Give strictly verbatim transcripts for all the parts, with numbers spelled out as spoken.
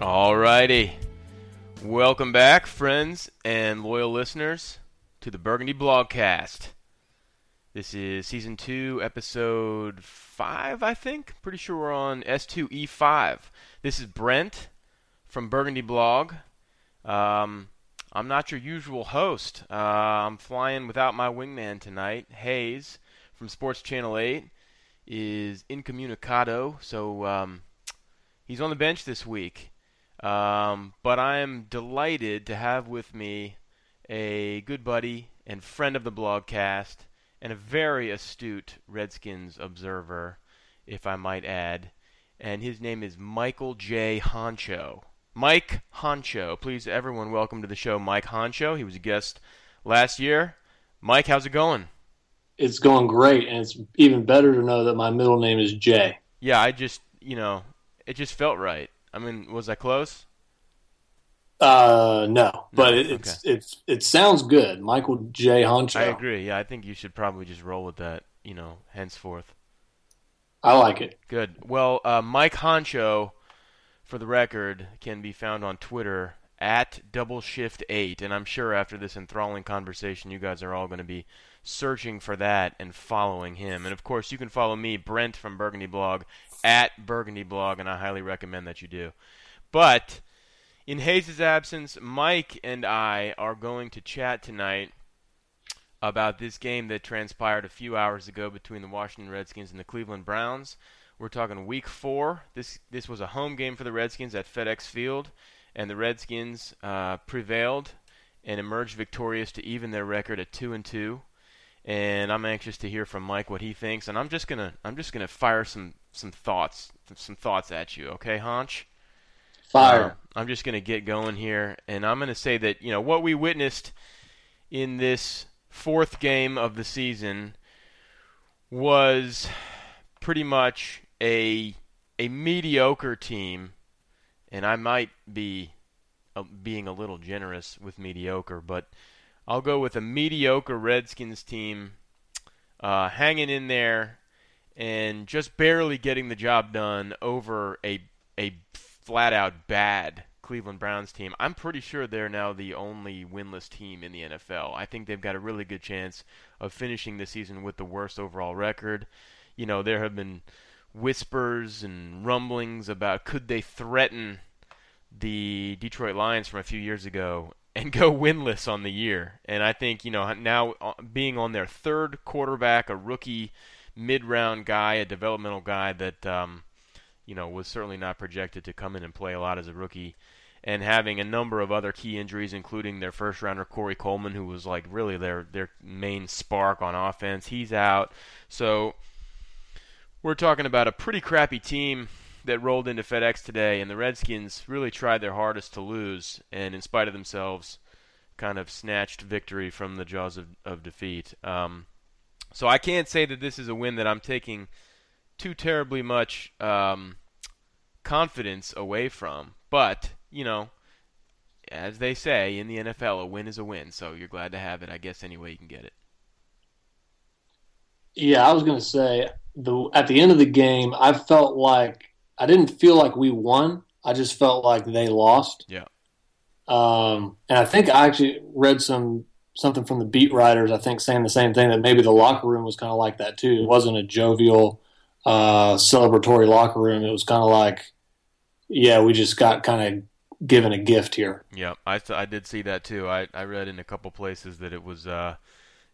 All righty. Welcome back, friends and loyal listeners, to the Burgundy Blogcast. This is Season two, Episode five, I think. Pretty sure we're on S two E five. This is Brent from Burgundy Blog. Um, I'm not your usual host. Uh, I'm flying without my wingman tonight. Hayes from Sports Channel eight is incommunicado, so um, he's on the bench this week. Um, but I am delighted to have with me a good buddy and friend of the blogcast and a very astute Redskins observer, if I might add, and his name is Michael J. Honcho. Mike Honcho. Please, everyone, welcome to the show, Mike Honcho. He was a guest last year. Mike, how's it going? It's going great, and it's even better to know that my middle name is Jay. Yeah, I just, you know, it just felt right. I mean, was I close? Uh, no, but no. It, it's okay. it's it sounds good, Michael J. Honcho. I agree. Yeah, I think you should probably just roll with that, you know, henceforth. I like it. Good. Well, uh, Mike Honcho, for the record, can be found on Twitter at double shift eight, and I'm sure after this enthralling conversation, you guys are all going to be searching for that and following him. And of course, you can follow me, Brent from Burgundy Blog, at Burgundy Blog, and I highly recommend that you do. But in Hayes' absence, Mike and I are going to chat tonight about this game that transpired a few hours ago between the Washington Redskins and the Cleveland Browns. We're talking Week Four. This this was a home game for the Redskins at FedEx Field, and the Redskins uh, prevailed and emerged victorious to even their record at two and two. And I'm anxious to hear from Mike what he thinks. And I'm just gonna I'm just gonna fire some some thoughts some thoughts at you, okay, Honch? Fire. Um, I'm just gonna get going here, and I'm gonna say that, you know, what we witnessed in this fourth game of the season was pretty much a a mediocre team. And I might be uh, being a little generous with mediocre, but I'll go with a mediocre Redskins team uh, hanging in there and just barely getting the job done over a a flat-out bad Cleveland Browns team. I'm pretty sure they're now the only winless team in the N F L. I think they've got a really good chance of finishing the season with the worst overall record. You know, there have been whispers and rumblings about could they threaten the Detroit Lions from a few years ago and go winless on the year. And I think, you know, now being on their third quarterback, a rookie mid-round guy, a developmental guy that, um, you know, was certainly not projected to come in and play a lot as a rookie, and having a number of other key injuries, including their first-rounder Corey Coleman, who was like really their, their main spark on offense. He's out. So we're talking about a pretty crappy team that rolled into FedEx today, and the Redskins really tried their hardest to lose, and in spite of themselves, kind of snatched victory from the jaws of, of defeat. Um, so I can't say that this is a win that I'm taking too terribly much um, confidence away from, but, you know, as they say in the N F L, a win is a win, so you're glad to have it, I guess, any way you can get it. Yeah, I was going to say, the at the end of the game, I felt like I didn't feel like we won. I just felt like they lost. Yeah. Um, and I think I actually read some something from the beat writers, I think, saying the same thing, that maybe the locker room was kind of like that too. It wasn't a jovial, uh, celebratory locker room. It was kind of like, yeah, we just got kind of given a gift here. Yeah, I, I did see that too. I, I read in a couple places that it was uh, –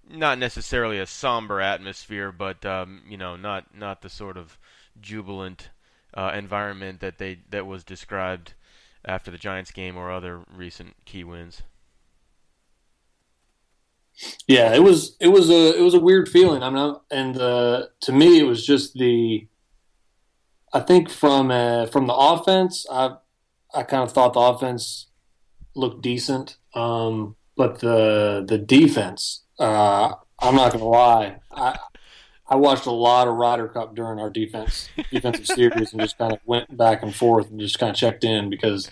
not necessarily a somber atmosphere, but um, you know, not not the sort of jubilant uh, environment that they that was described after the Giants game or other recent key wins. Yeah, it was it was a it was a weird feeling. I mean, and uh, to me, it was just the. I think from uh, from the offense, I I kind of thought the offense looked decent, um, but the the defense. Uh, I'm not going to lie. I I watched a lot of Ryder Cup during our defense defensive series and just kind of went back and forth and just kind of checked in because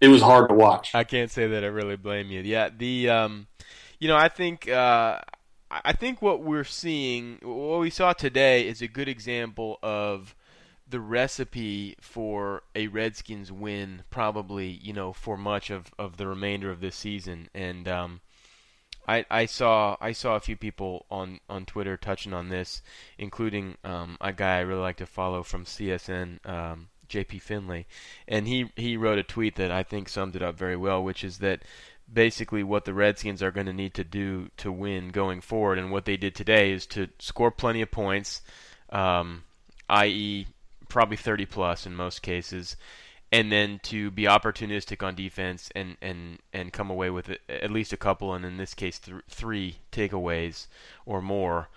it was hard to watch. I can't say that I really blame you. Yeah, the um, you know, I think uh, I think what we're seeing, what we saw today, is a good example of the recipe for a Redskins win probably, you know, for much of, of the remainder of this season. And um, I I saw I saw a few people on, on Twitter touching on this, including um, a guy I really like to follow from C S N, um, J P. Finley. And he, he wrote a tweet that I think summed it up very well, which is that basically what the Redskins are going to need to do to win going forward, and what they did today, is to score plenty of points, um, that is probably thirty plus in most cases, and then to be opportunistic on defense and, and, and come away with at least a couple, and in this case th- three takeaways or more.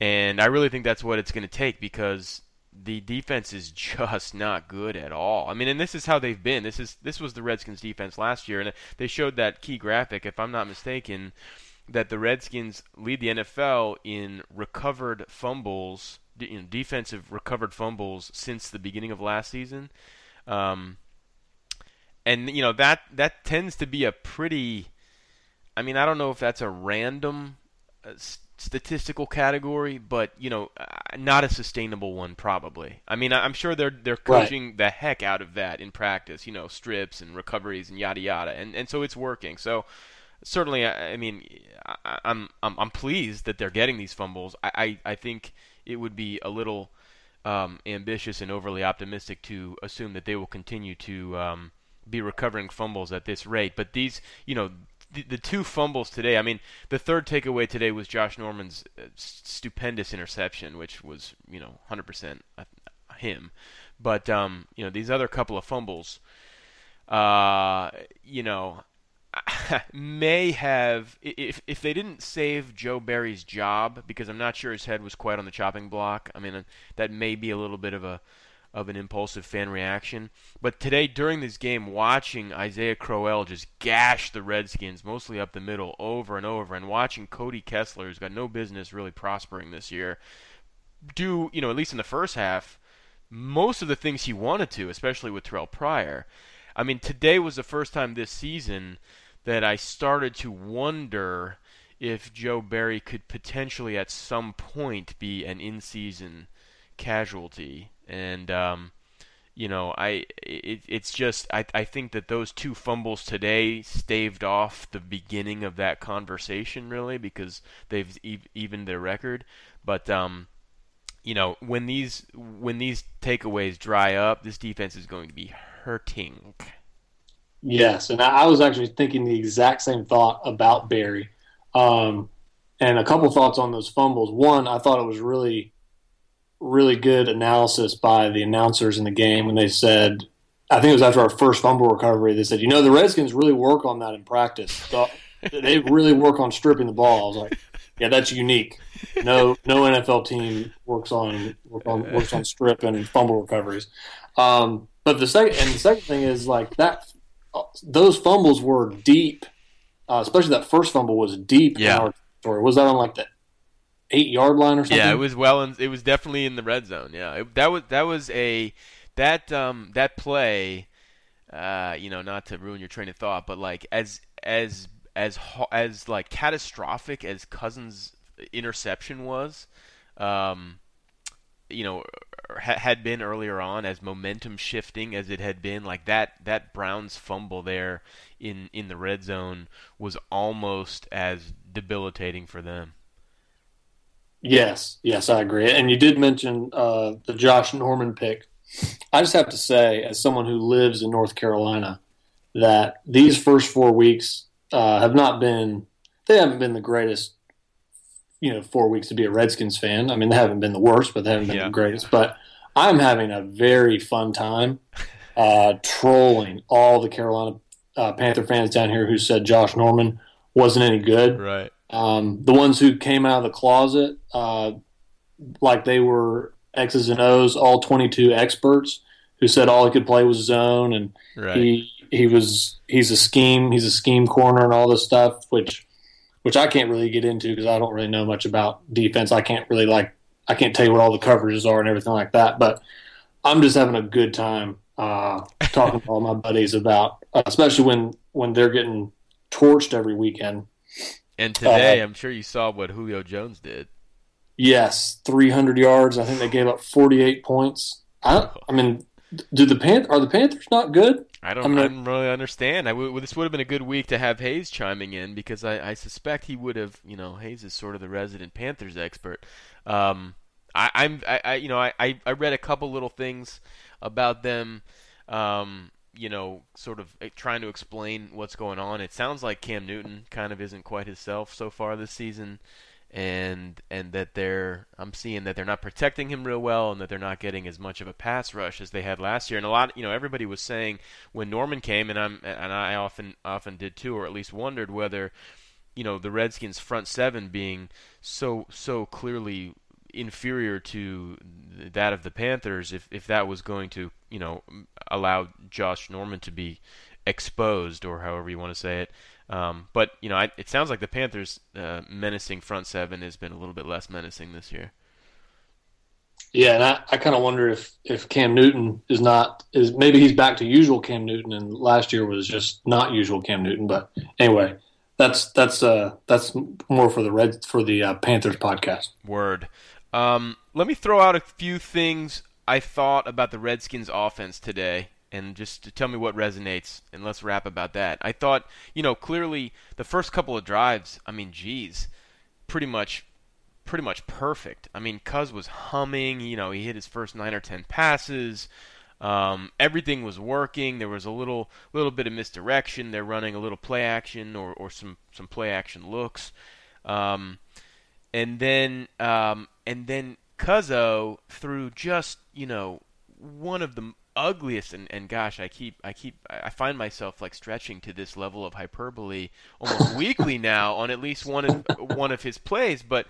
And I really think that's what it's going to take, because the defense is just not good at all. I mean, and this is how they've been. This is this was the Redskins' defense last year, and they showed that key graphic, if I'm not mistaken, that the Redskins lead the N F L in recovered fumbles, you know, defensive recovered fumbles since the beginning of last season. Um, and, you know, that, that tends to be a pretty – I mean, I don't know if that's a random uh, – statistical category, but, you know, not a sustainable one probably. I mean, I'm sure they're they're coaching right. the heck out of that in practice, you know, strips and recoveries and yada yada, and and so it's working. So certainly, I, I mean, I, I'm, I'm I'm pleased that they're getting these fumbles. I, I, I think it would be a little um, ambitious and overly optimistic to assume that they will continue to um, be recovering fumbles at this rate. But these, you know. The, the two fumbles today, I mean, the third takeaway today was Josh Norman's uh, stupendous interception, which was, you know, one hundred percent him. But, um, you know, these other couple of fumbles, uh, you know, may have, if if they didn't save Joe Barry's job, because I'm not sure his head was quite on the chopping block. I mean, that may be a little bit of a, of an impulsive fan reaction. But today, during this game, watching Isaiah Crowell just gash the Redskins, mostly up the middle, over and over, and watching Cody Kessler, who's got no business really prospering this year, do, you know, at least in the first half, most of the things he wanted to, especially with Terrell Pryor. I mean, today was the first time this season that I started to wonder if Joe Barry could potentially at some point be an in-season casualty. And, um, you know, I it, it's just I, I think that those two fumbles today staved off the beginning of that conversation, really, because they've e- evened their record. But, um, you know, when these when these takeaways dry up, this defense is going to be hurting. Yes, and I was actually thinking the exact same thought about Barry. Um, and a couple thoughts on those fumbles. One, I thought it was really – really good analysis by the announcers in the game when they said, I think it was after our first fumble recovery, they said, you know, the Redskins really work on that in practice. So they really work on stripping the ball. I was like, yeah, that's unique. No no N F L team works on work on, works on strip and fumble recoveries. Um, but the second and the second thing is, like, that those fumbles were deep, uh, especially that first fumble was deep yeah. in our territory. Was that on, like, the eight-yard line or something? Yeah, it was well in, it was definitely in the red zone. Yeah, it, that was that was a that um that play. Uh, you know, not to ruin your train of thought, but like as as as as like catastrophic as Cousins' interception was, um, you know, ha- had been earlier on, as momentum shifting as it had been, like that that Browns fumble there in in the red zone was almost as debilitating for them. Yes, yes, I agree. And you did mention uh, the Josh Norman pick. I just have to say, as someone who lives in North Carolina, that these first four weeks uh, have not been – they haven't been the greatest, you know, four weeks to be a Redskins fan. I mean, they haven't been the worst, but they haven't been yeah. the greatest. But I'm having a very fun time uh, trolling all the Carolina uh, Panther fans down here who said Josh Norman wasn't any good. Right. Um, the ones who came out of the closet, uh, like they were X's and O's, all twenty-two experts, who said all he could play was zone, and right. he he was he's a scheme, he's a scheme corner, and all this stuff, which which I can't really get into because I don't really know much about defense. I can't really like I can't tell you what all the coverages are and everything like that. But I'm just having a good time uh, talking to all my buddies about, especially when when they're getting torched every weekend. And today, uh, I'm sure you saw what Julio Jones did. Yes, three hundred yards. I think they gave up forty-eight points. I, I mean, do the Pan- are the Panthers not good? I don't, I mean, I don't really understand. I w- this would have been a good week to have Hayes chiming in, because I, I suspect he would have. You know, Hayes is sort of the resident Panthers expert. Um, I, I'm, I, I, you know, I, I read a couple little things about them. Um, you know, sort of trying to explain what's going on. It sounds like Cam Newton kind of isn't quite his self so far this season, and and that they're I'm seeing that they're not protecting him real well, and that they're not getting as much of a pass rush as they had last year. And a lot, you know, everybody was saying when Norman came, and I'm and I often often did too, or at least wondered whether, you know, the Redskins front seven being so so clearly inferior to that of the Panthers, if if that was going to, you know, allow Josh Norman to be exposed, or however you want to say it. Um, but, you know, I, it sounds like the Panthers' uh, menacing front seven has been a little bit less menacing this year. Yeah, and I, I kind of wonder if, if Cam Newton is not – is maybe he's back to usual Cam Newton, and last year was just not usual Cam Newton. But anyway, that's that's uh, that's more for the Red for the uh, Panthers podcast. Word. Um, let me throw out a few things I thought about the Redskins offense today, and just to tell me what resonates, and let's rap about that. I thought, you know, clearly the first couple of drives, I mean, geez, pretty much pretty much perfect. I mean, Cuz was humming, you know, he hit his first nine or ten passes. Um, everything was working. There was a little little bit of misdirection. They're running a little play action or, or some, some play action looks. Um, and then um, and then Cuzzo threw just, you know, one of the ugliest, and, and gosh, I keep, I keep, I find myself like stretching to this level of hyperbole almost weekly now on at least one of, one of his plays, but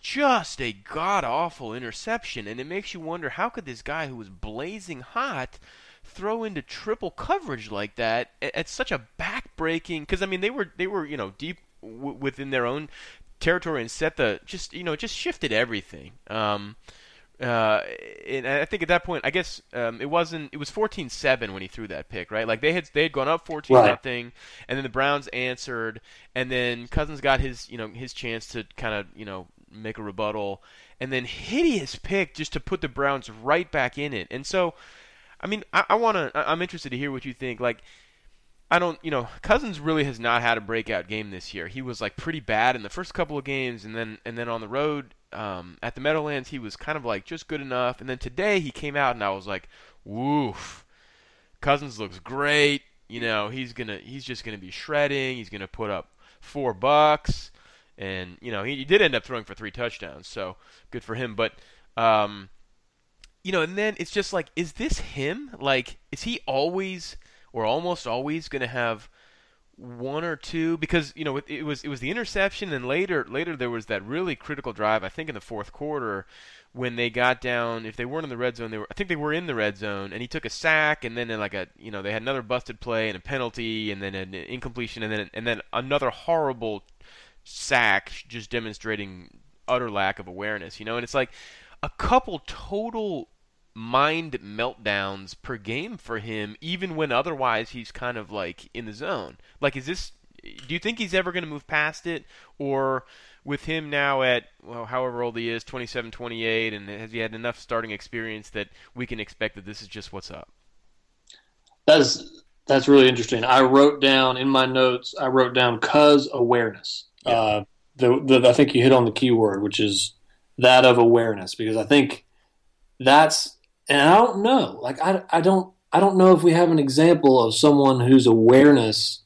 just a god-awful interception. And it makes you wonder, how could this guy who was blazing hot throw into triple coverage like that at, at such a back-breaking, because I mean, they were, they were, you know, deep w- within their own territory, and set the, just, you know, just shifted everything. Um, Uh, and I think at that point, I guess um, it wasn't. It was fourteen seven when he threw that pick, right? Like they had they had gone up fourteen right. nothing, and then the Browns answered, and then Cousins got his you know his chance to kind of you know make a rebuttal, and then hideous pick just to put the Browns right back in it. And so, I mean, I, I wanna I'm interested to hear what you think. Like, I don't, you know, Cousins really has not had a breakout game this year. He was like pretty bad in the first couple of games, and then and then on the road. Um, at the Meadowlands, he was kind of like just good enough. And then today he came out and I was like, woof, Cousins looks great. You know, he's going to, he's just going to be shredding. He's going to put up four bucks. And, you know, he, he did end up throwing for three touchdowns. So good for him. But, um, you know, and then it's just like, is this him? Like, is he always or almost always going to have one or two, because you know it, it was it was the interception, and later later there was that really critical drive, I think in the fourth quarter, when they got down. If they weren't in the red zone, they were. I think they were in the red zone, and he took a sack, and then like a you know they had another busted play and a penalty, and then an incompletion, and then and then another horrible sack, just demonstrating utter lack of awareness, you know. And it's like a couple total mind meltdowns per game for him, even when otherwise he's kind of like in the zone. Like, is this, do you think he's ever going to move past it? Or with him now at, well, however old he is, twenty-seven, twenty-eight, and has he had enough starting experience that we can expect that this is just what's up? That's, that's really interesting. I wrote down in my notes, I wrote down Cuz awareness. Yeah. Uh, the, the, I think you hit on the key word, which is that of awareness, because I think that's, and I don't know. Like I, I don't I don't know if we have an example of someone whose awareness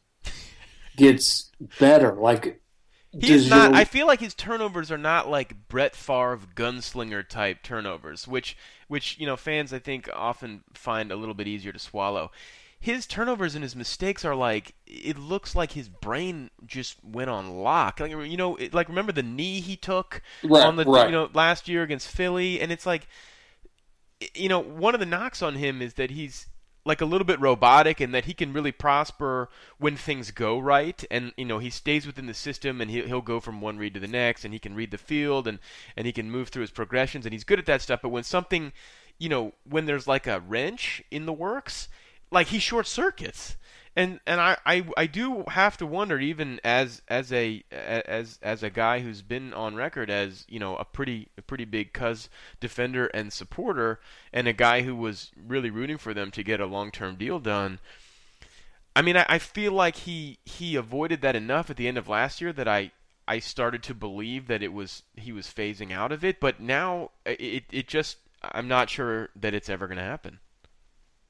gets better. Like he's not. Your... I feel like his turnovers are not like Brett Favre gunslinger type turnovers, which which you know fans I think often find a little bit easier to swallow. His turnovers and his mistakes are like, it looks like his brain just went on lock. Like, you know, it, like remember the knee he took right, on the right. you know last year against Philly, and it's like. You know, one of the knocks on him is that he's like a little bit robotic, and that he can really prosper when things go right. And, you know, he stays within the system, and he'll, he'll go from one read to the next, and he can read the field, and, and he can move through his progressions, and he's good at that stuff. But when something, you know, when there's like a wrench in the works, like he short circuits. And and I, I, I do have to wonder, even as as a as as a guy who's been on record as, you know, a pretty a pretty big Cuz defender and supporter, and a guy who was really rooting for them to get a long-term deal done. I mean, I, I feel like he he avoided that enough at the end of last year that I I started to believe that it was he was phasing out of it, but now it it just I'm not sure that it's ever going to happen.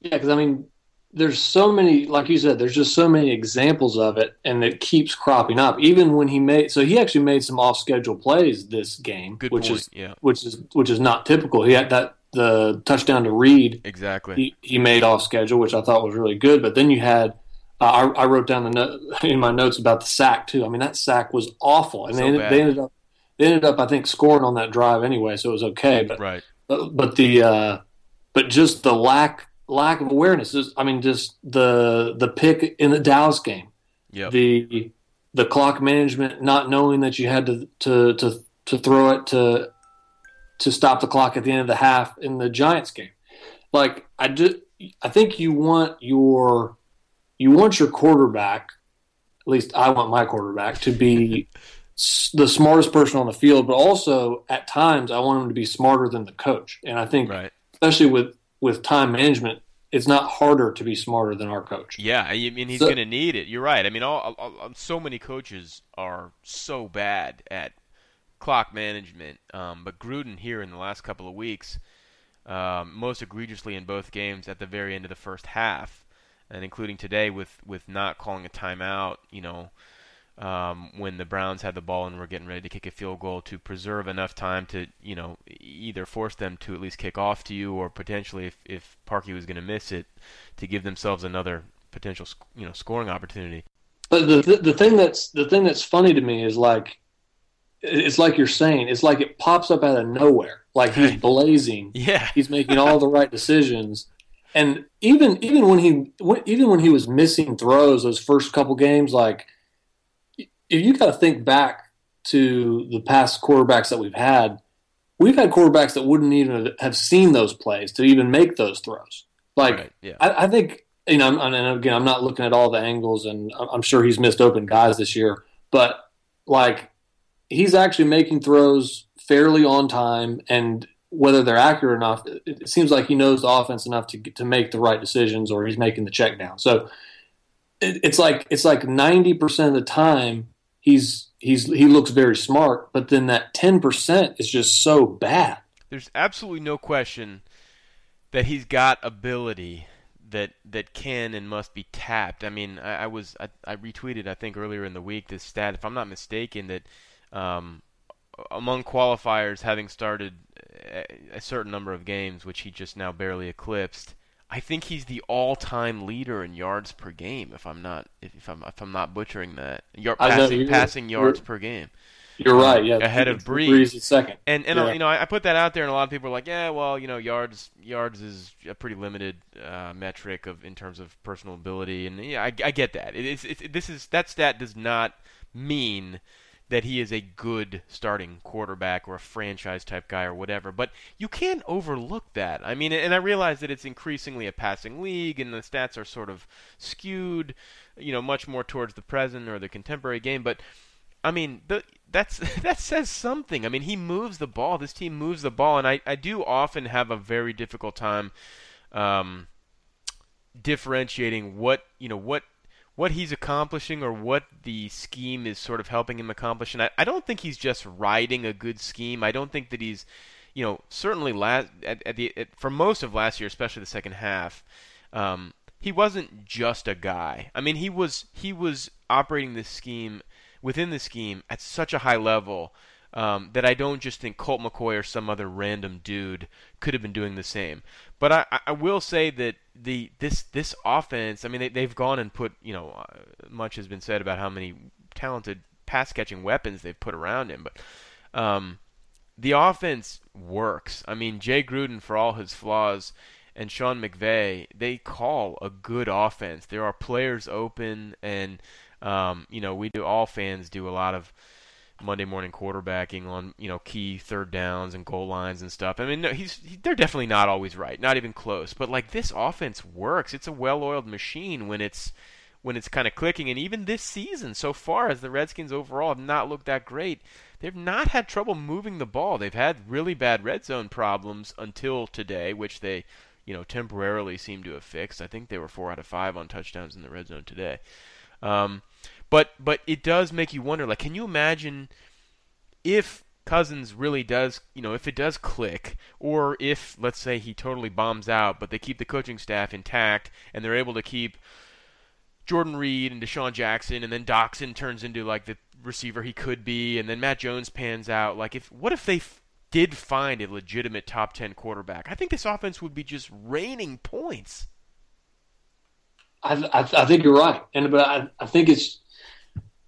Yeah, cuz I mean, there's so many, like you said, there's just so many examples of it, and it keeps cropping up. Even when he made, so he actually made some off-schedule plays this game, Good which point. is yeah. which is which is not typical. He had that the touchdown to Reed, exactly. He, he made off schedule, which I thought was really good. But then you had, uh, I, I wrote down the note, in my notes about the sack too. I mean, that sack was awful, and so they, ended, they ended up they ended up I think scoring on that drive anyway, so it was okay. But right. but, but the uh, but just the lack. Lack of awareness. I mean, just the the pick in the Dallas game, yep. the the clock management, not knowing that you had to, to to to throw it to to stop the clock at the end of the half in the Giants game. Like I just, I think you want your you want your quarterback. At least I want my quarterback to be the smartest person on the field, but also at times I want him to be smarter than the coach. And I think, right. especially with. with time management, it's not harder to be smarter than our coach. Yeah, I mean, he's so, going to need it. You're right. I mean, all, all, all, so many coaches are so bad at clock management. Um, but Gruden here in the last couple of weeks, um, most egregiously in both games at the very end of the first half, and including today with, with not calling a timeout, you know, um, when the Browns had the ball and were getting ready to kick a field goal to preserve enough time to, you know, either force them to at least kick off to you, or potentially if, if Parkey was going to miss it, to give themselves another potential, you know, scoring opportunity. But the, the the thing that's the thing that's funny to me is, like, it's like you're saying, it's like it pops up out of nowhere. Like he's blazing. Yeah. He's making all the right decisions. And even even when he even when he was missing throws those first couple games, like, if you got to think back to the past quarterbacks that we've had, we've had quarterbacks that wouldn't even have seen those plays to even make those throws. Like, right, yeah. I, I think, you know, and again, I'm not looking at all the angles, and I'm sure he's missed open guys this year, but, like, he's actually making throws fairly on time, and whether they're accurate enough, it seems like he knows the offense enough to to make the right decisions, or he's making the check down. So it, it's like it's like ninety percent of the time, He's he's he looks very smart, but then that ten percent is just so bad. There's absolutely no question that he's got ability that that can and must be tapped. I mean, I, I was I, I retweeted I think earlier in the week this stat, if I'm not mistaken, that um, among qualifiers having started a, a certain number of games, which he just now barely eclipsed, I think he's the all-time leader in yards per game. If I'm not, if, if I'm, if I'm not butchering that, Yard, passing, know, passing yards per game. You're um, right. Yeah, ahead of Brees. Brees is second. And and yeah. you know, I put that out there, and a lot of people are like, yeah, well, you know, yards yards is a pretty limited uh, metric of in terms of personal ability, and yeah, I, I get that. It is it, this is that stat does not mean that he is a good starting quarterback or a franchise-type guy or whatever. But you can't overlook that. I mean, and I realize that it's increasingly a passing league and the stats are sort of skewed, you know, much more towards the present or the contemporary game. But, I mean, the, that's that says something. I mean, he moves the ball. This team moves the ball. And I, I do often have a very difficult time um, differentiating what, you know, what, what he's accomplishing or what the scheme is sort of helping him accomplish. And I, I don't think he's just riding a good scheme. I don't think that he's, you know, certainly last at, at the at, for most of last year, especially the second half, um, he wasn't just a guy. I mean, he was he was operating this scheme within the scheme at such a high level um, that I don't just think Colt McCoy or some other random dude could have been doing the same. But I, I will say that the this this offense, I mean, they, they've gone and put, you know, much has been said about how many talented pass-catching weapons they've put around him. But um, the offense works. I mean, Jay Gruden, for all his flaws, and Sean McVay, they call a good offense. There are players open, and, um, you know, we do, all fans do a lot of Monday morning quarterbacking on, you know, key third downs and goal lines and stuff. I mean, no, he's he, they're definitely not always right, not even close. But, like, this offense works. It's a well-oiled machine when it's when it's kind of clicking. And even this season so far, as the Redskins overall have not looked that great, they've not had trouble moving the ball. They've had really bad red zone problems until today, which they, you know, temporarily seem to have fixed. I think they were four out of five on touchdowns in the red zone today. Um, but but it does make you wonder, like, can you imagine if Cousins really does, you know, if it does click, or if, let's say, he totally bombs out, but they keep the coaching staff intact and they're able to keep Jordan Reed and Deshaun Jackson, and then Doxson turns into like the receiver he could be, and then Matt Jones pans out. Like, if what if they f- did find a legitimate top ten quarterback? I think this offense would be just raining points. I I, I think you're right, and but I, I think it's.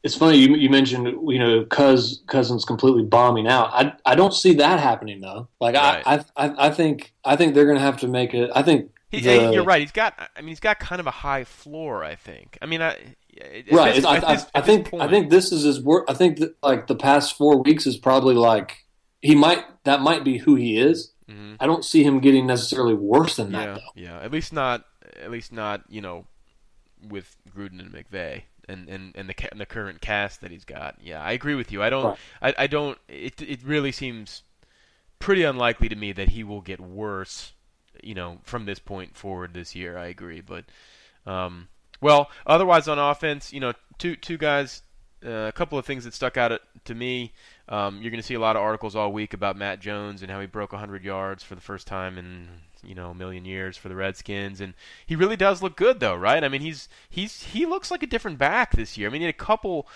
It's funny you, you mentioned, you know, Cuz, Cousins completely bombing out. I I don't see that happening though. Like right. I, I I think I think they're going to have to make it. I think he's, the, you're right. He's got I mean he's got kind of a high floor, I think. I mean I Right. This, I, I, this, I think I think this is his work. I think that, like, the past four weeks is probably like he might that might be who he is. Mm-hmm. I don't see him getting necessarily worse than that yeah, though. Yeah. At least not at least not, you know, with Gruden and McVay. And, and, and the ca- and the current cast that he's got. Yeah, I agree with you. I don't I, I don't it it really seems pretty unlikely to me that he will get worse, you know, from this point forward this year. I agree, but um well, otherwise on offense, you know, two two guys uh, a couple of things that stuck out to me. Um, you're going to see a lot of articles all week about Matt Jones and how he broke one hundred yards for the first time in, you know, a million years for the Redskins. And he really does look good, though, right? I mean, he's he's he looks like a different back this year. I mean, he had a couple,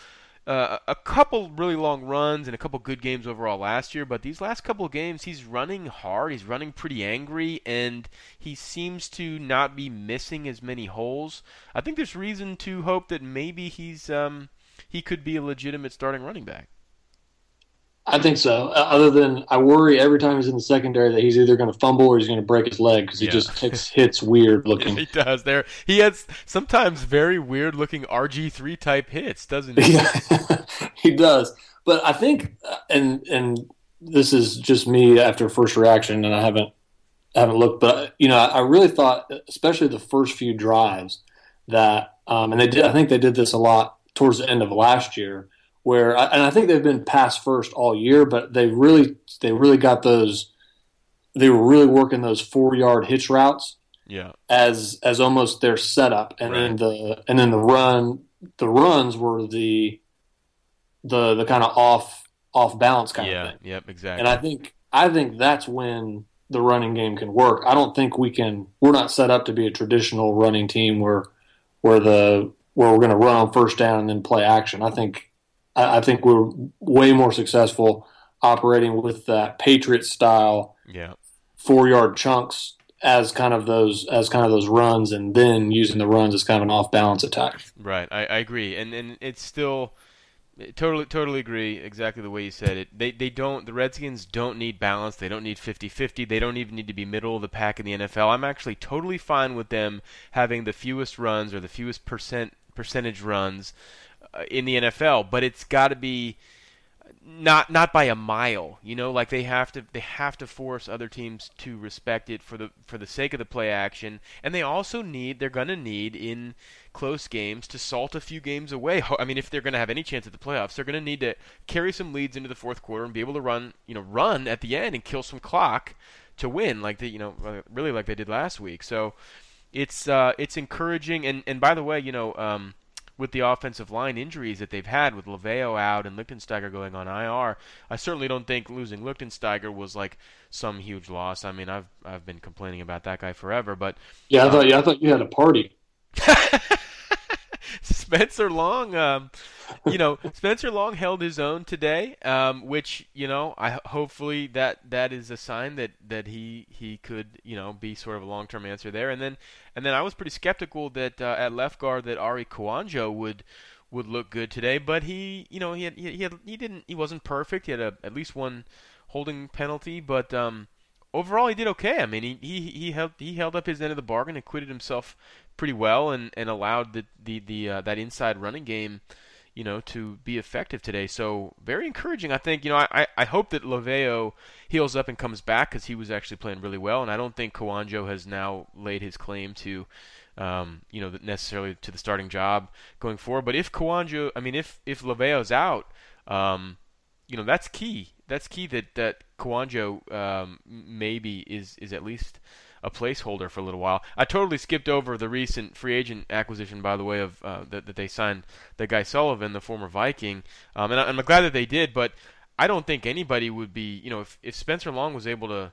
uh, a couple really long runs and a couple good games overall last year. But these last couple of games, he's running hard. He's running pretty angry. And he seems to not be missing as many holes. I think there's reason to hope that maybe he's um, he could be a legitimate starting running back. I think so. Other than I worry every time he's in the secondary that he's either going to fumble or he's going to break his leg because he yeah. just takes hits weird looking. Yeah, he does. There, he has sometimes very weird looking R G three type hits, doesn't he? Yeah. He does. But I think, and and this is just me after first reaction, and I haven't haven't looked, but you know, I, I really thought, especially the first few drives, that, um, and they did. I think they did this a lot towards the end of last year. Where, and I think they've been pass first all year, but they really they really got those. They were really working those four yard hitch routes, yeah, as as almost their setup, and right. then the and then the run the runs were the the the kind of off off balance kind yeah, of thing. Yeah, yep, exactly. And I think I think that's when the running game can work. I don't think we can. We're not set up to be a traditional running team where where the where we're going to run on first down and then play action. I think. I think we're way more successful operating with that Patriot style, yeah, four yard chunks as kind of those as kind of those runs, and then using the runs as kind of an off balance attack. Right, I, I agree, and and it's still totally totally agree exactly the way you said it. They they don't the Redskins don't need balance. They don't need fifty-fifty. They don't even need to be middle of the pack in the N F L. I'm actually totally fine with them having the fewest runs or the fewest percent percentage runs in the N F L, but it's got to be not not by a mile, you know. Like they have to they have to force other teams to respect it for the for the sake of the play action, and they also need they're going to need in close games to salt a few games away. I mean, if they're going to have any chance at the playoffs, they're going to need to carry some leads into the fourth quarter and be able to run, you know, run at the end and kill some clock to win, like they, you know, really like they did last week. So it's uh, it's encouraging, and and by the way, you know. Um, With the offensive line injuries that they've had, with LaVeo out and Lichtensteiger going on I R, I certainly don't think losing Lichtensteiger was like some huge loss. I mean, I've I've been complaining about that guy forever, but yeah, I um, thought yeah, I thought you had a party. Spencer Long, um, you know, Spencer Long held his own today, um, which, you know, I hopefully that, that is a sign that, that he he could, you know, be sort of a long term answer there. And then and then I was pretty skeptical that uh, at left guard that Arie Kouandjio would would look good today, but he, you know, he had, he had, he didn't he wasn't perfect. He had a, at least one holding penalty, but um, overall he did okay. I mean, he he he held he held up his end of the bargain, acquitted himself pretty well, and, and allowed the the, the uh, that inside running game, you know, to be effective today. So very encouraging. I think, you know, I, I hope that LaVeo heals up and comes back, because he was actually playing really well. And I don't think Kouandjio has now laid his claim to, um, you know, necessarily to the starting job going forward. But if Kouandjio, I mean, if, if LaVeo's out, um, you know, that's key. That's key that, that Kouandjio um, maybe is, is at least a placeholder for a little while. I totally skipped over the recent free agent acquisition, by the way, of uh, that, that they signed the guy Sullivan, the former Viking. Um, and I, I'm glad that they did, but I don't think anybody would be, you know, if, if Spencer Long was able to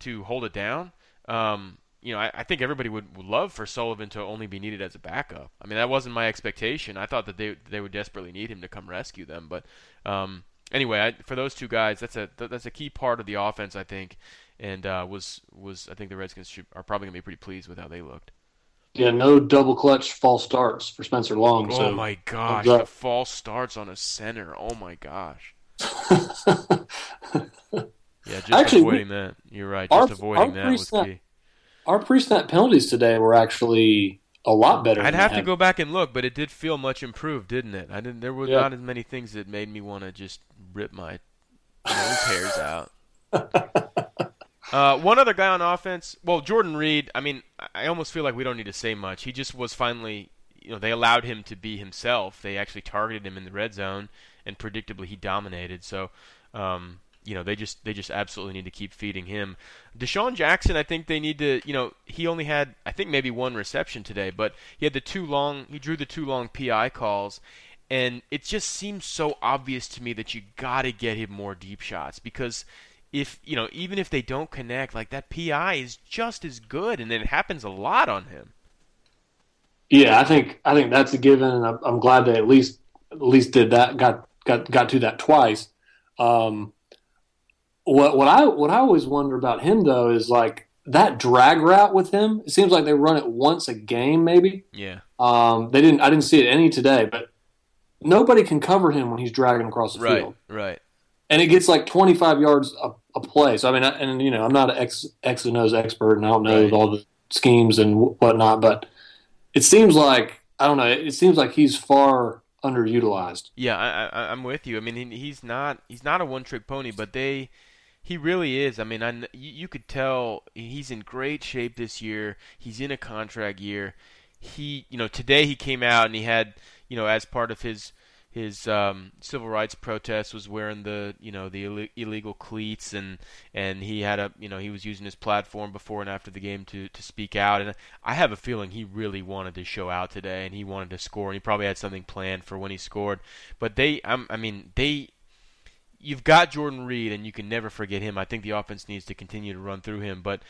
to hold it down, um, you know, I, I think everybody would, would love for Sullivan to only be needed as a backup. I mean, that wasn't my expectation. I thought that they they would desperately need him to come rescue them, but um, anyway, I, for those two guys, that's a that's a key part of the offense, I think. And uh, was was I think the Redskins should, are probably going to be pretty pleased with how they looked. Yeah, no double clutch false starts for Spencer Long. Oh, so. my gosh, the false starts on a center. Oh, my gosh. yeah, just actually, avoiding we, that. You're right, just our, avoiding our that was key. Our pre-snap penalties today were actually a lot better. I'd than have to go back and look, but it did feel much improved, didn't it? I didn't. There were yeah. not as many things that made me want to just rip my nose hairs out. Uh, one other guy on offense, well, Jordan Reed, I mean, I almost feel like we don't need to say much. He just was finally, you know, they allowed him to be himself. They actually targeted him in the red zone, and predictably he dominated. So, um, you know, they just they just absolutely need to keep feeding him. Deshaun Jackson, I think they need to, you know, he only had, I think, maybe one reception today, but he had the two long, he drew the two long P I calls. And it just seems so obvious to me that you got to get him more deep shots, because if, you know, even if they don't connect, like, that P I is just as good, and it happens a lot on him. Yeah, I think I think that's a given, and I'm, I'm glad they at least at least did that. Got got got to that twice. Um, what what I what I always wonder about him though is like that drag route with him. It seems like they run it once a game, maybe. Yeah. Um, they didn't. I didn't see it any today, but nobody can cover him when he's dragging across the right, field. Right. Right. And it gets like twenty-five yards a, a play. So, I mean, I, and, you know, I'm not an X, X and O's expert, and I don't know right. all the schemes and whatnot, but it seems like, I don't know, it seems like he's far underutilized. Yeah, I, I, I'm with you. I mean, he, he's not he's not a one-trick pony, but they he really is. I mean, I, you could tell he's in great shape this year. He's in a contract year. He, you know, today he came out and he had, you know, as part of his – His um, civil rights protest was wearing the, you know, the Ill- illegal cleats, and, and he had a, you know, he was using his platform before and after the game to, to speak out. And I have a feeling he really wanted to show out today, and he wanted to score, and he probably had something planned for when he scored. But they, I'm, I mean, they, you've got Jordan Reed, and you can never forget him. I think the offense needs to continue to run through him, but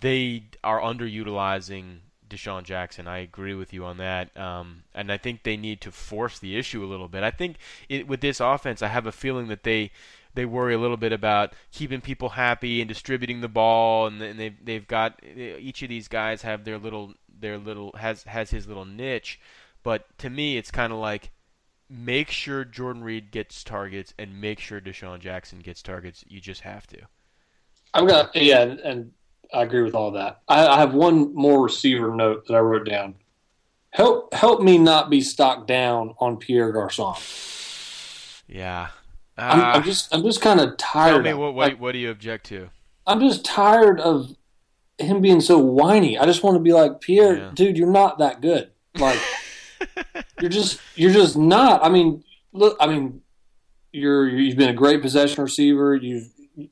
they are underutilizing Deshaun Jackson. I agree with you on that, um, and I think they need to force the issue a little bit. I think it, with this offense, I have a feeling that they they worry a little bit about keeping people happy and distributing the ball, and, and they've they've got each of these guys have their little their little has has his little niche, but to me, it's kind of like, make sure Jordan Reed gets targets and make sure Deshaun Jackson gets targets. You just have to. I've got yeah and. I agree with all that. I, I have one more receiver note that I wrote down. Help help me not be stocked down on Pierre Garçon. Yeah. Uh, I'm, I'm just I'm just kind of tired. Tell me, what, what, like, what do you object to? I'm just tired of him being so whiny. I just want to be like, Pierre, yeah. dude, you're not that good. Like, you're just you're just not. I mean, look, I mean, you're you've been a great possession receiver. You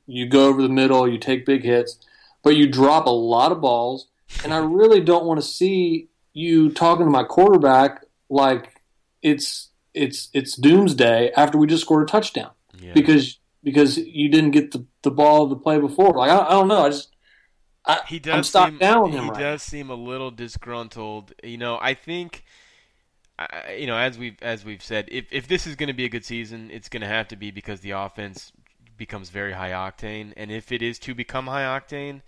you go over the middle. You take big hits. But you drop a lot of balls, and I really don't want to see you talking to my quarterback like it's it's it's doomsday after we just scored a touchdown yeah. because because you didn't get the, the ball of the play before. Like, I, I don't know. I just I, he does I'm stopped seem, down with him. He right does now. seem a little disgruntled. You know, I think. I, you know, as we've as we've said, if if this is going to be a good season, it's going to have to be because the offense becomes very high octane, and if it is to become high octane,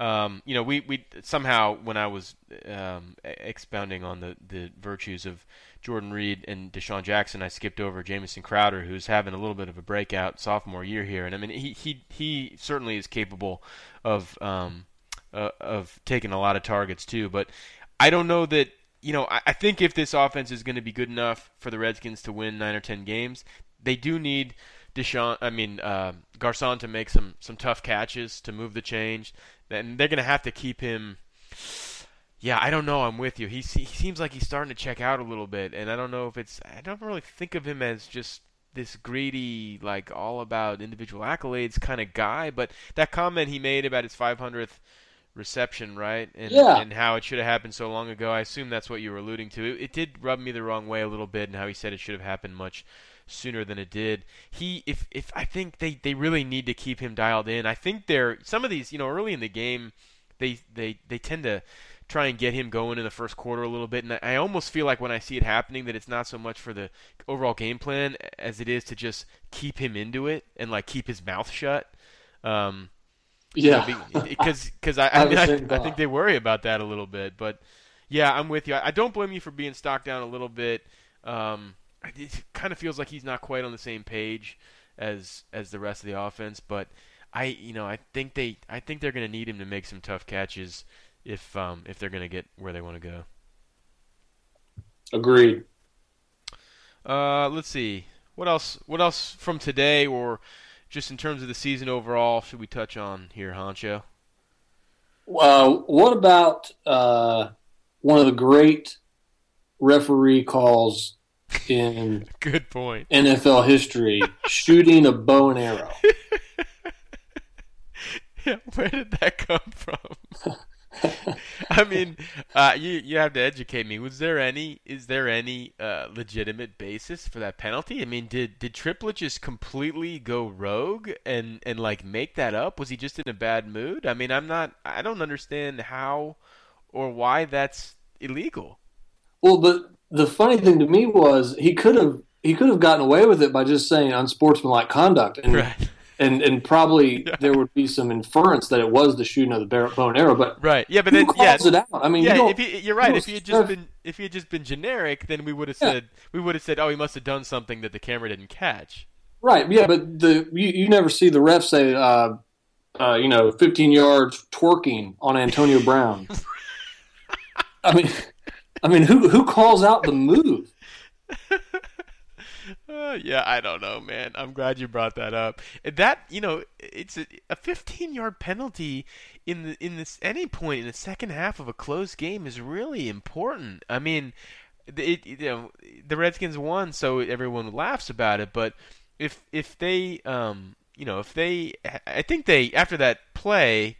um, you know, we, we somehow, when I was um, expounding on the, the virtues of Jordan Reed and Deshaun Jackson, I skipped over Jamison Crowder, who's having a little bit of a breakout sophomore year here, and I mean, he he, he certainly is capable of um, uh, of taking a lot of targets too, but I don't know that you know, I, I think if this offense is going to be good enough for the Redskins to win nine or ten games, they do need Deshaun, I mean, uh, Garçon to make some, some tough catches to move the change. And they're going to have to keep him. Yeah, I don't know. I'm with you. He, he seems like he's starting to check out a little bit. And I don't know if it's, I don't really think of him as just this greedy, like all about individual accolades kind of guy. But that comment he made about his five hundredth reception, right? And, yeah. and how it should have happened so long ago. I assume that's what you were alluding to. It, it did rub me the wrong way a little bit, and how he said it should have happened much sooner than it did. He, if, if I think they, they really need to keep him dialed in. I think they're some of these, you know, early in the game, they, they, they tend to try and get him going in the first quarter a little bit. And I almost feel like when I see it happening that it's not so much for the overall game plan as it is to just keep him into it and like keep his mouth shut. Um, Yeah, because because I I, mean, I, I think they worry about that a little bit, but yeah, I'm with you. I, I don't blame you for being stocked down a little bit. Um, it kind of feels like he's not quite on the same page as as the rest of the offense, but I you know I think they I think they're going to need him to make some tough catches if um if they're going to get where they want to go. Agreed. Uh, let's see what else what else from today or. Just in terms of the season overall, should we touch on here, Honcho? Well, what about uh, one of the great referee calls in Good point. N F L history, shooting a bow and arrow? Yeah, where did that come from? I mean, uh, you you have to educate me. Was there any? Is there any uh, legitimate basis for that penalty? I mean, did did Triplett just completely go rogue and, and like make that up? Was he just in a bad mood? I mean, I'm not. I don't understand how or why that's illegal. Well, the the funny thing to me was he could have he could have gotten away with it by just saying unsportsmanlike conduct. And, right. And and probably yeah. there would be some inference that it was the shooting of the bow and arrow, but right, yeah, but then calls yeah, it out. I mean, yeah, you if he, you're right. You if he had just stuff. been if he had just been generic, then we would have yeah. said we would have said, oh, he must have done something that the camera didn't catch. Right, yeah, but the you, you never see the ref say, uh, uh, you know, fifteen yards twerking on Antonio Brown. I mean, I mean, who who calls out the move? Uh, yeah, I don't know, man. I'm glad you brought that up. That, you know, it's a, a fifteen-yard penalty in the, in this any point in the second half of a close game is really important. I mean, it, you know, the Redskins won, so everyone laughs about it. But if if they, um, you know, if they, I think they after that play,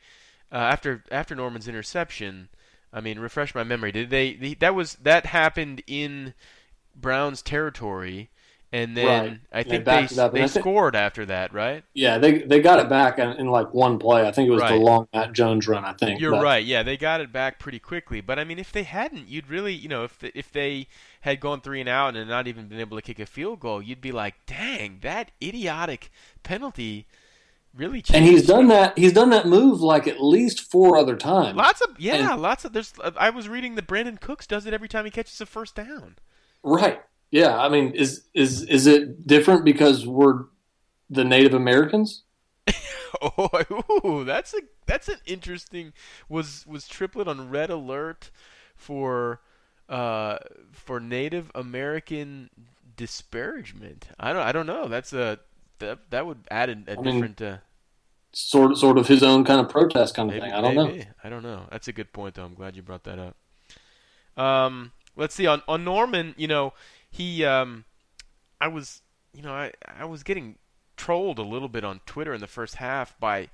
uh, after after Norman's interception, I mean, refresh my memory. Did they, they that was that happened in Brown's territory? And then right. I think they they, they I think, scored after that, right? Yeah, they they got it back in, in like one play. I think it was right. the long Matt Jones run, I think. You're but. right. Yeah, they got it back pretty quickly. But, I mean, if they hadn't, you'd really, you know, if if they had gone three and out and not even been able to kick a field goal, you'd be like, dang, that idiotic penalty really changed. And he's done that He's done that move like at least four other times. Lots of – yeah, and, lots of – There's. I was reading that Brandon Cooks does it every time he catches a first down. Right. Yeah, I mean, is is is it different because we're the Native Americans? oh, ooh, that's a that's an interesting. Was was Triplett on red alert for uh for Native American disparagement? I don't I don't know. That's a that that would add a, a I different mean, uh, sort of, sort of his own kind of protest kind maybe, of thing. I don't maybe. know. I don't know. That's a good point, though. I'm glad you brought that up. Um, let's see on on Norman, you know. He, um, I was, you know, I, I was getting trolled a little bit on Twitter in the first half by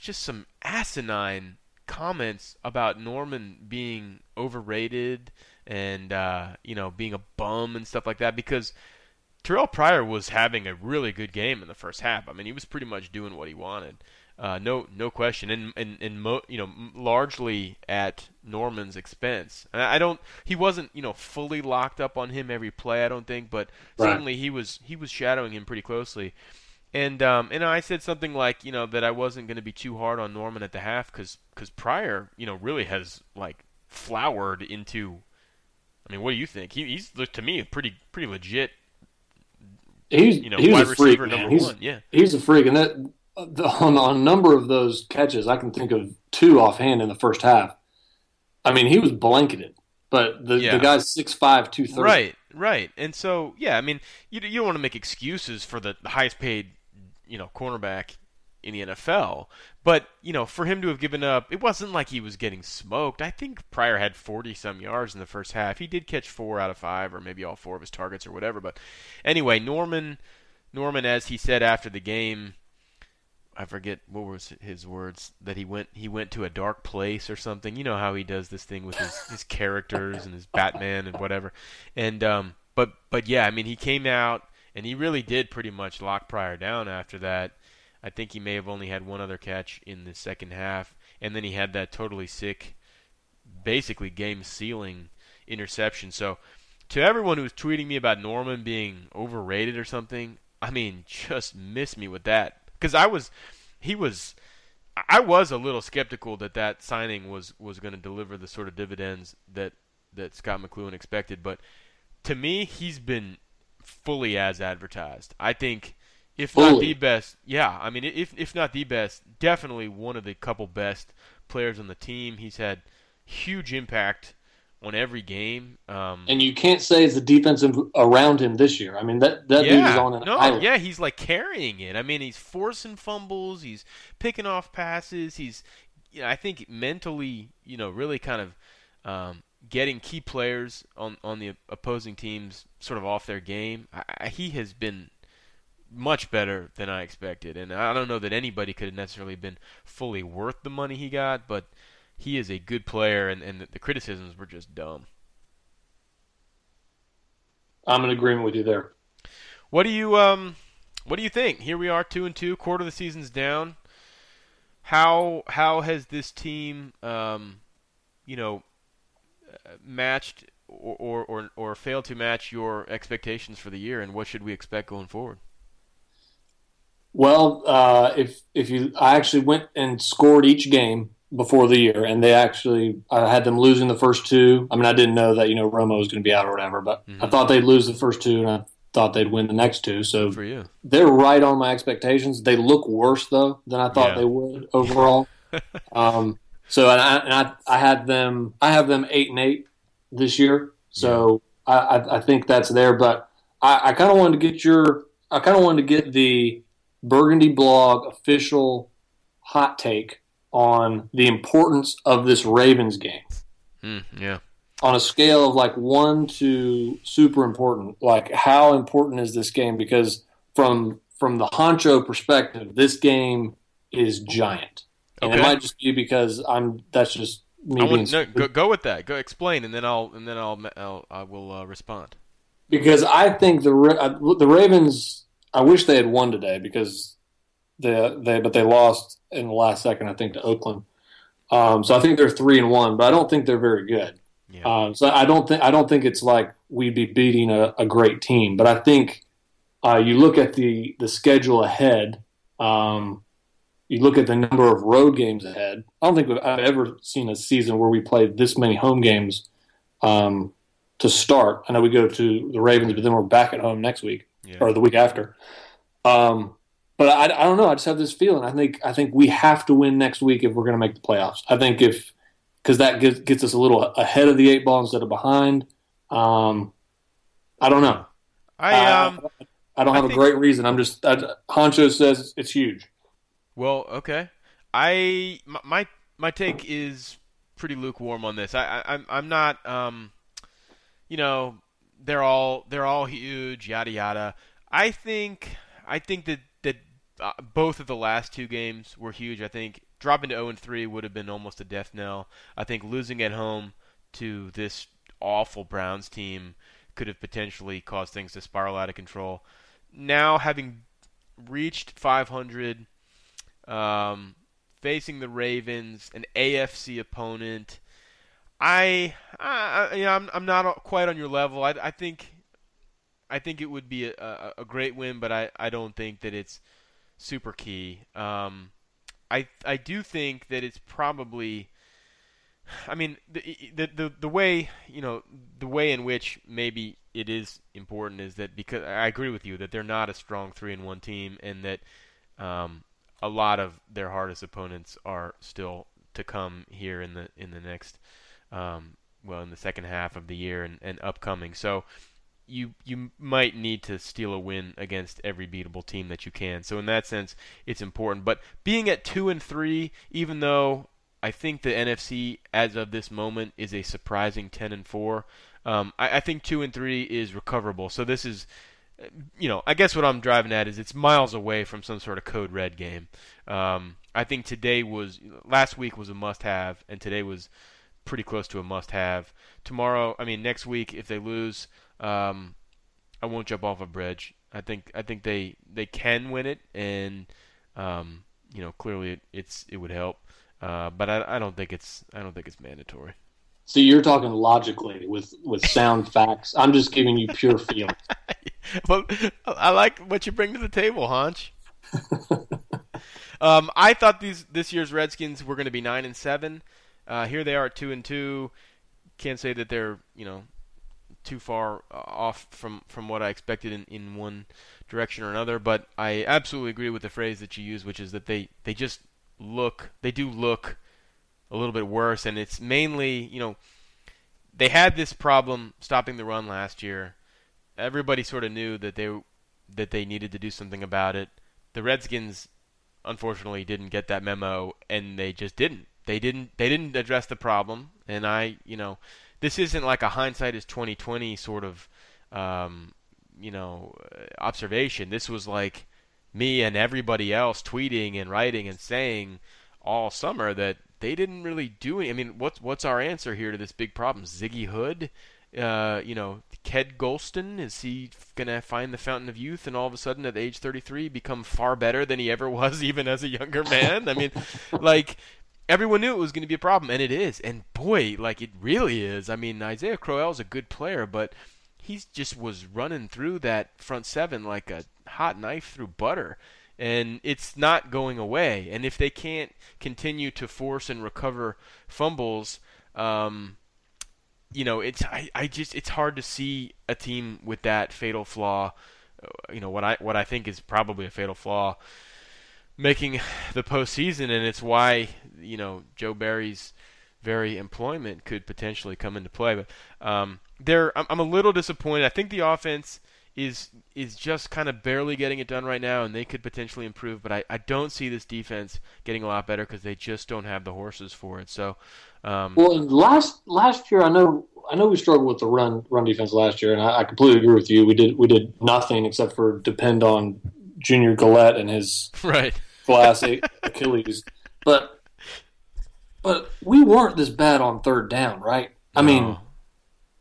just some asinine comments about Norman being overrated and, uh, you know, being a bum and stuff like that, because Terrell Pryor was having a really good game in the first half. I mean, he was pretty much doing what he wanted. Uh, no, no question, and and and mo- you know, largely at Norman's expense. And I don't, he wasn't, you know, fully locked up on him every play, I don't think, but right. certainly he was he was shadowing him pretty closely. And um, and I said something like, you know, that I wasn't going to be too hard on Norman at the half because because Pryor, you know, really has like flowered into. I mean, what do you think? He, he's looked to me a pretty pretty legit. He's you know he's wide a freak, receiver man. number he's, one. Yeah, he's a freak, and that. On a number of those catches, I can think of two offhand in the first half. I mean, he was blanketed. But the, yeah. the guy's six five, two thirty. Right, right. And so, yeah, I mean, you, you don't want to make excuses for the, the highest paid, you know, cornerback in the N F L. But, you know, for him to have given up, it wasn't like he was getting smoked. I think Pryor had forty-some yards in the first half. He did catch four out of five or maybe all four of his targets or whatever. But anyway, Norman, Norman, as he said after the game, I forget what was his words, that he went he went to a dark place or something. You know how he does this thing with his, his characters and his Batman and whatever. And um, but but yeah, I mean, he came out and he really did pretty much lock Pryor down after that. I think he may have only had one other catch in the second half, and then he had that totally sick, basically game-sealing interception. So to everyone who was tweeting me about Norman being overrated or something, I mean, just miss me with that. Because I was, he was, I was a little skeptical that that signing was, was going to deliver the sort of dividends that, that Scott McLuhan expected. But to me, he's been fully as advertised. I think, if not the best, yeah, I mean, if if not the best, definitely one of the couple best players on the team. He's had huge impact on every game. Um, and you can't say it's the defense around him this year. I mean, that, that yeah, dude is on an no, island. Yeah, he's like carrying it. I mean, he's forcing fumbles. He's picking off passes. He's, you know, I think mentally, you know, really kind of um, getting key players on, on the opposing teams sort of off their game. I, I, he has been much better than I expected. And I don't know that anybody could have necessarily been fully worth the money he got, but he is a good player, and, and the criticisms were just dumb. I'm in agreement with you there. What do you um, what do you think? Here we are, two and two, quarter of the season's down. How how has this team, um, you know, matched or, or or or failed to match your expectations for the year, and what should we expect going forward? Well, uh, if if you, I actually went and scored each game before the year, and they actually, I had them losing the first two. I mean, I didn't know that, you know, Romo was going to be out or whatever, but mm-hmm. I thought they'd lose the first two, and I thought they'd win the next two. So for you, they're right on my expectations. They look worse, though, than I thought yeah. they would overall. um, so and I, and I I had them, I have them eight and eight this year. So yeah. I, I I think that's there, but I, I kind of wanted to get your, I kind of wanted to get the Burgundy Blog official hot take on the importance of this Ravens game. Mm, yeah. On a scale of like one to super important, like how important is this game? Because from from the Honcho perspective, this game is giant. And okay. It might just be because I'm. That's just me. I being no, go, go with that. Go explain, and then I'll and then I'll, I'll I will uh, respond. Because I think the uh, the Ravens, I wish they had won today because they they but they lost in the last second, I think, to Oakland. Um, so I think they're three and one, but I don't think they're very good. Yeah. Um, so I don't think I don't think it's like we'd be beating a, a great team. But I think uh, you look at the the schedule ahead. Um, you look at the number of road games ahead. I don't think I've ever seen a season where we played this many home games um, to start. I know we go to the Ravens, but then we're back at home next week yeah. or the week after. Um, But I, I don't know. I just have this feeling. I think I think we have to win next week if we're going to make the playoffs. I think if because that gets, gets us a little ahead of the eight ball instead of behind. Um, I don't know. I um, I, I don't have I a think, great reason. I'm just I, Honcho says it's huge. Well, okay. I my my take is pretty lukewarm on this. I, I I'm I'm not um, you know, they're all they're all huge, yada yada. I think I think that. Uh, both of the last two games were huge. I think dropping to oh and three would have been almost a death knell. I think losing at home to this awful Browns team could have potentially caused things to spiral out of control. Now, having reached five hundred, um, facing the Ravens, an A F C opponent, I, I, you know, I'm, I'm not quite on your level. I, I think, I think it would be a, a, a great win, but I, I don't think that it's super key. Um, I I do think that it's probably. I mean, the, the the the way you know the way in which maybe it is important is that because I agree with you that they're not a strong three and one team, and that um, a lot of their hardest opponents are still to come here in the in the next um, well, in the second half of the year and, and upcoming. So you you might need to steal a win against every beatable team that you can. So in that sense, it's important. But being at two and three, even though I think the N F C as of this moment is a surprising ten and four, um, I, I think two and three is recoverable. So this is, you know, I guess what I'm driving at is it's miles away from some sort of code red game. Um, I think today was, last week was a must-have, and today was pretty close to a must-have. Tomorrow, I mean, next week, if they lose, um, I won't jump off a bridge. I think I think they, they can win it, and um, you know, clearly it, it's it would help. Uh, but I, I don't think it's I don't think it's mandatory. So you're talking logically with, with sound facts. I'm just giving you pure feeling. Well, I like what you bring to the table, Honch. um, I thought these this year's Redskins were going to be nine and seven. Uh, here they are at two and two. Can't say that they're, you know, too far off from, from what I expected in, in one direction or another. But I absolutely agree with the phrase that you used, which is that they, they just look they do look a little bit worse, and it's mainly, you know, they had this problem stopping the run last year. Everybody sort of knew that they that they needed to do something about it. The Redskins, unfortunately, didn't get that memo, and they just didn't. They didn't. They didn't address the problem. And I, you know, this isn't like a hindsight is twenty twenty sort of, um, you know, observation. This was like me and everybody else tweeting and writing and saying all summer that they didn't really do any. I mean, what's what's our answer here to this big problem? Ziggy Hood, uh, you know. Ked Golston, is he going to find the fountain of youth and all of a sudden at age thirty-three become far better than he ever was even as a younger man? I mean, like, everyone knew it was going to be a problem, and it is. And boy, like, it really is. I mean, Isaiah Crowell is a good player, but he just was running through that front seven like a hot knife through butter. And it's not going away. And if they can't continue to force and recover fumbles, um... you know, it's I, I just it's hard to see a team with that fatal flaw, you know, what I what I think is probably a fatal flaw, making the postseason, and it's why, you know, Joe Barry's very employment could potentially come into play. But um, there, I'm, I'm a little disappointed. I think the offense is is just kind of barely getting it done right now, and they could potentially improve. But I, I don't see this defense getting a lot better because they just don't have the horses for it. So, um, well, last last year I know I know we struggled with the run run defense last year, and I, I completely agree with you. We did we did nothing except for depend on Junior Galette and his right glass Achilles. But but we weren't this bad on third down, right? No. I mean.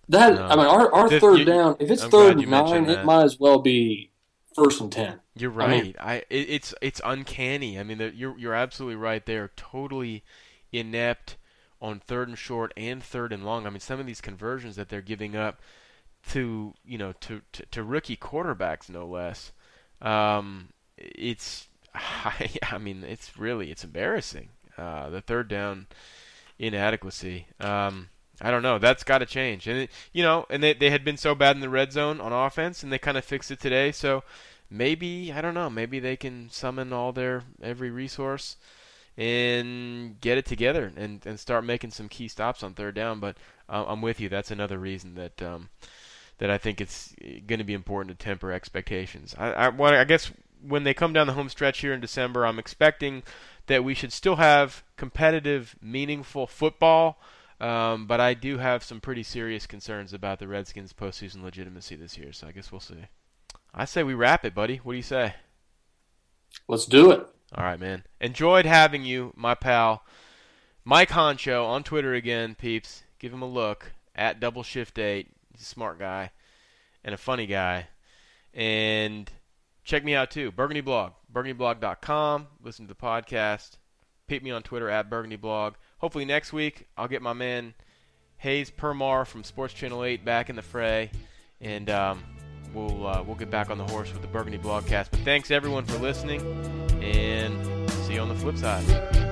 That no. I mean, our, our if third you, down. If it's I'm third and nine, it might as well be first and ten. You're right. I, mean, I it, it's it's uncanny. I mean, the, you're you're absolutely right. They are totally inept on third and short and third and long. I mean, some of these conversions that they're giving up to you know to to, to rookie quarterbacks, no less. Um, it's I, I mean, it's really it's embarrassing. Uh, the third down inadequacy. Um, I don't know. That's got to change. And, it, you know, and they, they had been so bad in the red zone on offense, and they kind of fixed it today. So maybe, I don't know, maybe they can summon all their every resource and get it together and, and start making some key stops on third down. But uh, I'm with you. That's another reason that um, that I think it's going to be important to temper expectations. I, I, well, I guess when they come down the home stretch here in December, I'm expecting that we should still have competitive, meaningful football. Um, but I do have some pretty serious concerns about the Redskins' postseason legitimacy this year, so I guess we'll see. I say we wrap it, buddy. What do you say? Let's do it. All right, man. Enjoyed having you, my pal. Mike Honcho on Twitter again, peeps. Give him a look, at double shift eight. He's a smart guy and a funny guy. And check me out, too. Burgundy Blog, burgundy blog dot com. Listen to the podcast. Peep me on Twitter, at Burgundy Blog. Hopefully next week I'll get my man Hayes Permar from Sports Channel eight back in the fray, and um, we'll uh, we'll get back on the horse with the Burgundy Blogcast. But thanks everyone for listening, and see you on the flip side.